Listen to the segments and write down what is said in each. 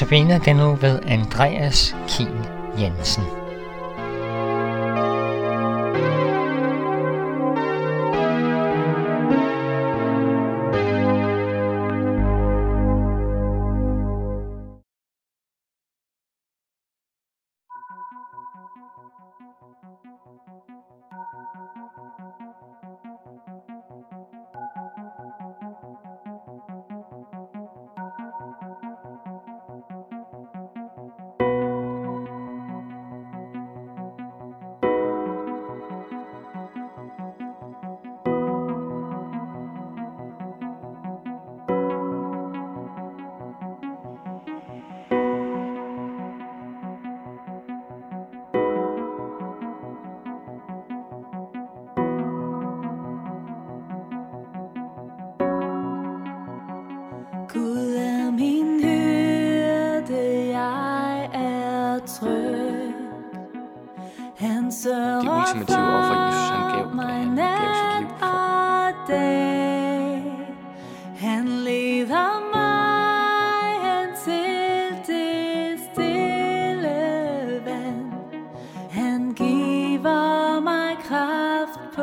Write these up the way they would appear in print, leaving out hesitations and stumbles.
Så vinder det nu ved Andreas Kiel Jensen. Gud er min hyrde, jeg er tryg. Han sørger for mig nat og dag. Han leder mig hen til det stille vand. Han giver mig kraft på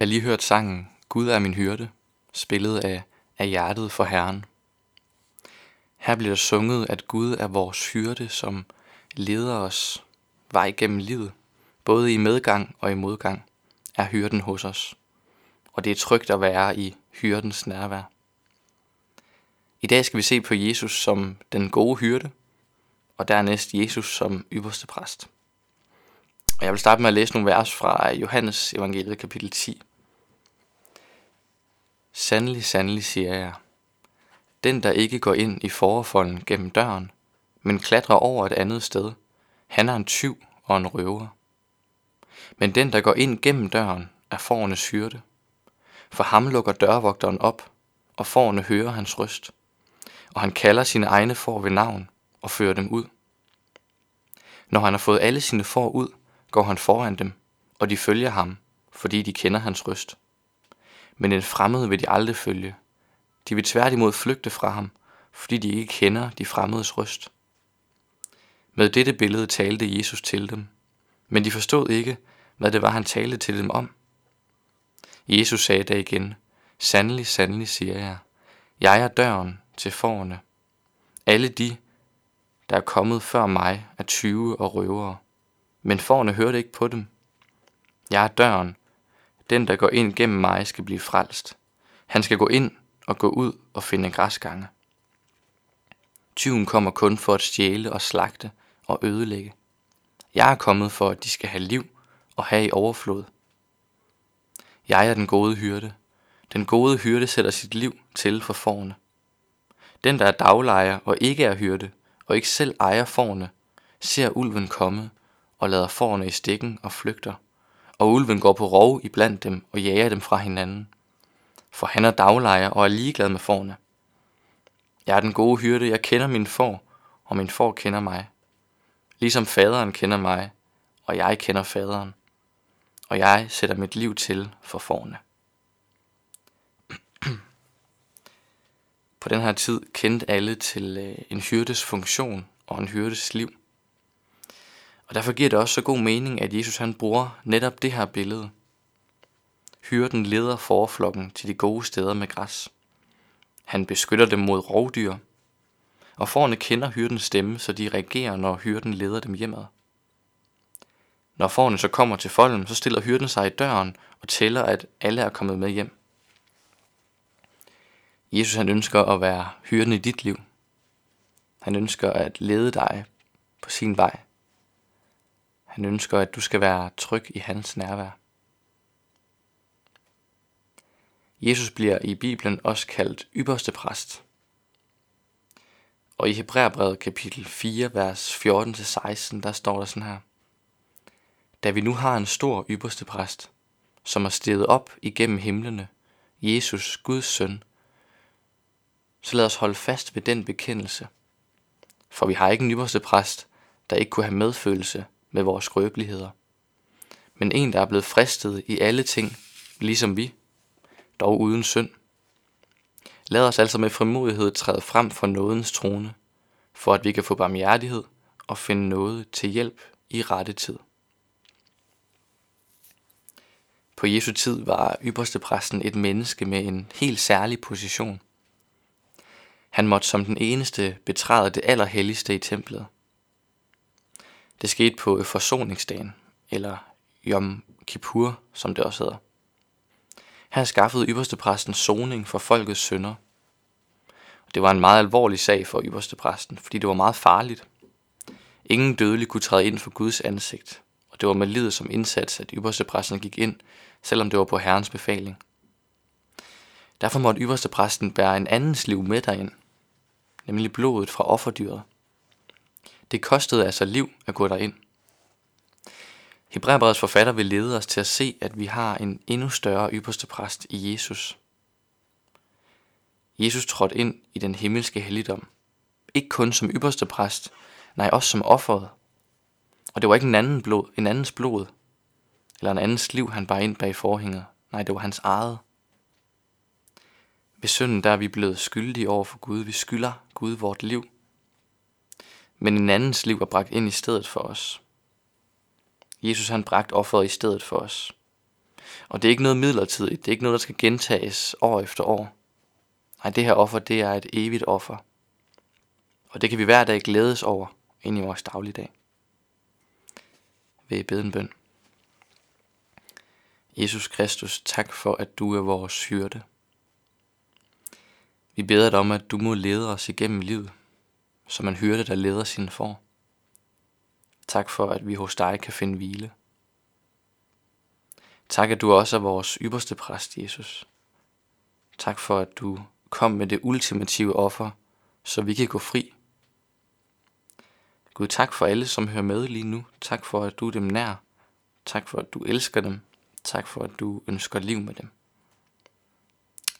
Jeg har lige hørt sangen, Gud er min hyrde, spillet af hjertet for Herren. Her bliver der sunget, at Gud er vores hyrde, som leder os vej gennem livet, både i medgang og i modgang, er hyrden hos os. Og det er trygt at være i hyrdens nærvær. I dag skal vi se på Jesus som den gode hyrde, og dernæst Jesus som ypperste præst. Og jeg vil starte med at læse nogle vers fra Johannes evangeliet kapitel 10. Sandelig, sandelig siger jeg, den der ikke går ind i fårefolden gennem døren, men klatrer over et andet sted, han er en tyv og en røver. Men den der går ind gennem døren er fårenes hyrde. For ham lukker dørvogteren op, og fårene hører hans røst, og han kalder sine egne får ved navn og fører dem ud. Når han har fået alle sine får ud, går han foran dem, og de følger ham, fordi de kender hans røst. Men en fremmed vil de aldrig følge. De vil tværtimod flygte fra ham, fordi de ikke kender de fremmedes røst. Med dette billede talte Jesus til dem, men de forstod ikke, hvad det var, han talte til dem om. Jesus sagde da igen, sandelig, sandelig siger jeg, jeg er døren til fårene. Alle de, der er kommet før mig, er tyve og røvere, men fårene hørte ikke på dem. Jeg er døren. Den, der går ind gennem mig, skal blive frelst. Han skal gå ind og gå ud og finde græsgange. Tyven kommer kun for at stjæle og slagte og ødelægge. Jeg er kommet for, at de skal have liv og have i overflod. Jeg er den gode hyrde. Den gode hyrde sætter sit liv til for fårene. Den, der er daglejer og ikke er hyrde, og ikke selv ejer fårene, ser ulven komme og lader fårene i stikken og flygter. Og ulven går på rov iblandt dem og jager dem fra hinanden. For han er daglejer og er ligeglad med fårene. Jeg er den gode hyrde, jeg kender mine får, og mine får kender mig. Ligesom faderen kender mig, og jeg kender faderen. Og jeg sætter mit liv til for fårene. På den her tid kendte alle til en hyrdes funktion og en hyrdes liv. Og derfor giver det også så god mening, at Jesus han bruger netop det her billede. Hyrden leder fåreflokken til de gode steder med græs. Han beskytter dem mod rovdyr. Og fårene kender hyrdens stemme, så de reagerer, når hyrden leder dem hjemad. Når fårene så kommer til folden, så stiller hyrden sig i døren og tæller, at alle er kommet med hjem. Jesus han ønsker at være hyrden i dit liv. Han ønsker at lede dig på sin vej. Han ønsker, at du skal være tryg i hans nærvær. Jesus bliver i Bibelen også kaldt ypperste præst. Og i Hebræerbrev kapitel 4, vers 14-16, der står der sådan her. Da vi nu har en stor ypperste præst, som er steget op igennem himlene, Jesus, Guds søn, så lad os holde fast ved den bekendelse. For vi har ikke en ypperste præst, der ikke kunne have medfølelse med vores skrøbeligheder, men en, der er blevet fristet i alle ting, ligesom vi, dog uden synd. Lad os altså med frimodighed træde frem for nådens trone, for at vi kan få barmhjertighed og finde nåde til hjælp i rette tid. På Jesu tid var ypperstepræsten et menneske med en helt særlig position. Han måtte som den eneste betræde det allerhelligste i templet. Det skete på forsoningsdagen, eller Jom Kippur, som det også hedder. Her skaffede ypperstepræsten soning for folkets synder. Det var en meget alvorlig sag for ypperstepræsten, fordi det var meget farligt. Ingen dødelig kunne træde ind for Guds ansigt, og det var med livet som indsats, at ypperstepræsten gik ind, selvom det var på Herrens befaling. Derfor måtte ypperstepræsten bære en andens liv med derind, nemlig blodet fra offerdyret. Det kostede altså liv at gå derind. Hebræerbrevets forfatter vil lede os til at se, at vi har en endnu større ypperste præst i Jesus. Jesus trådte ind i den himmelske helligdom. Ikke kun som ypperste præst, nej også som offeret. Og det var ikke en andens blod, eller en andens liv, han bar ind bag forhænget. Nej, det var hans eget. Ved synden der er vi blevet skyldige over for Gud. Vi skylder Gud vort liv. Men en andens liv var bragt ind i stedet for os. Jesus han bragt offeret i stedet for os. Og det er ikke noget midlertidigt, det er ikke noget, der skal gentages år efter år. Nej, det her offer, det er et evigt offer. Og det kan vi hver dag glædes over ind i vores dagligdag. Ved at bede en bøn. Jesus Kristus, tak for, at du er vores hyrde. Vi beder dig om, at du må lede os igennem livet, som en hyrde, der leder sine får. Tak for, at vi hos dig kan finde hvile. Tak, at du også er vores ypperste præst, Jesus. Tak for, at du kom med det ultimative offer, så vi kan gå fri. Gud, tak for alle, som hører med lige nu. Tak for, at du er dem nær. Tak for, at du elsker dem. Tak for, at du ønsker liv med dem.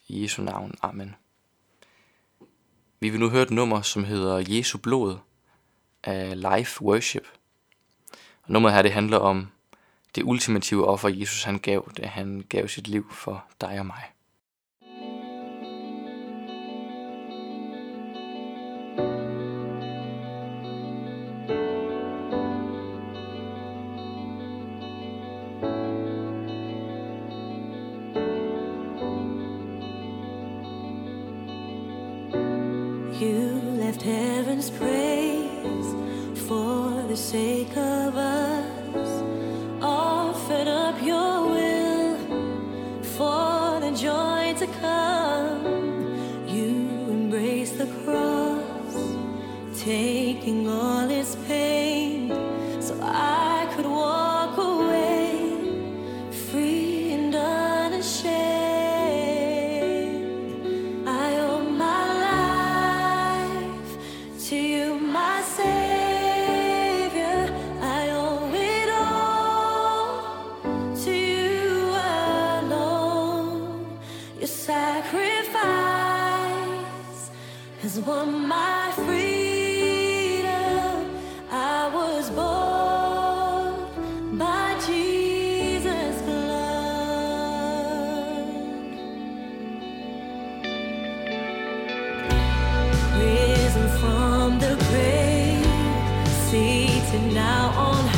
I Jesu navn. Amen. Vi vil nu høre et nummer, som hedder Jesu blod af Life Worship. Og nummeret her, det handler om det ultimative offer, Jesus han gav, da han gav sit liv for dig og mig. Heaven's praise for the sake of us, offered up your will for the joy to come. You embrace the cross, taking all its pain, so I could walk away free and unashamed. Has won my freedom. I was born by Jesus' blood. Risen from the grave, seated now on high.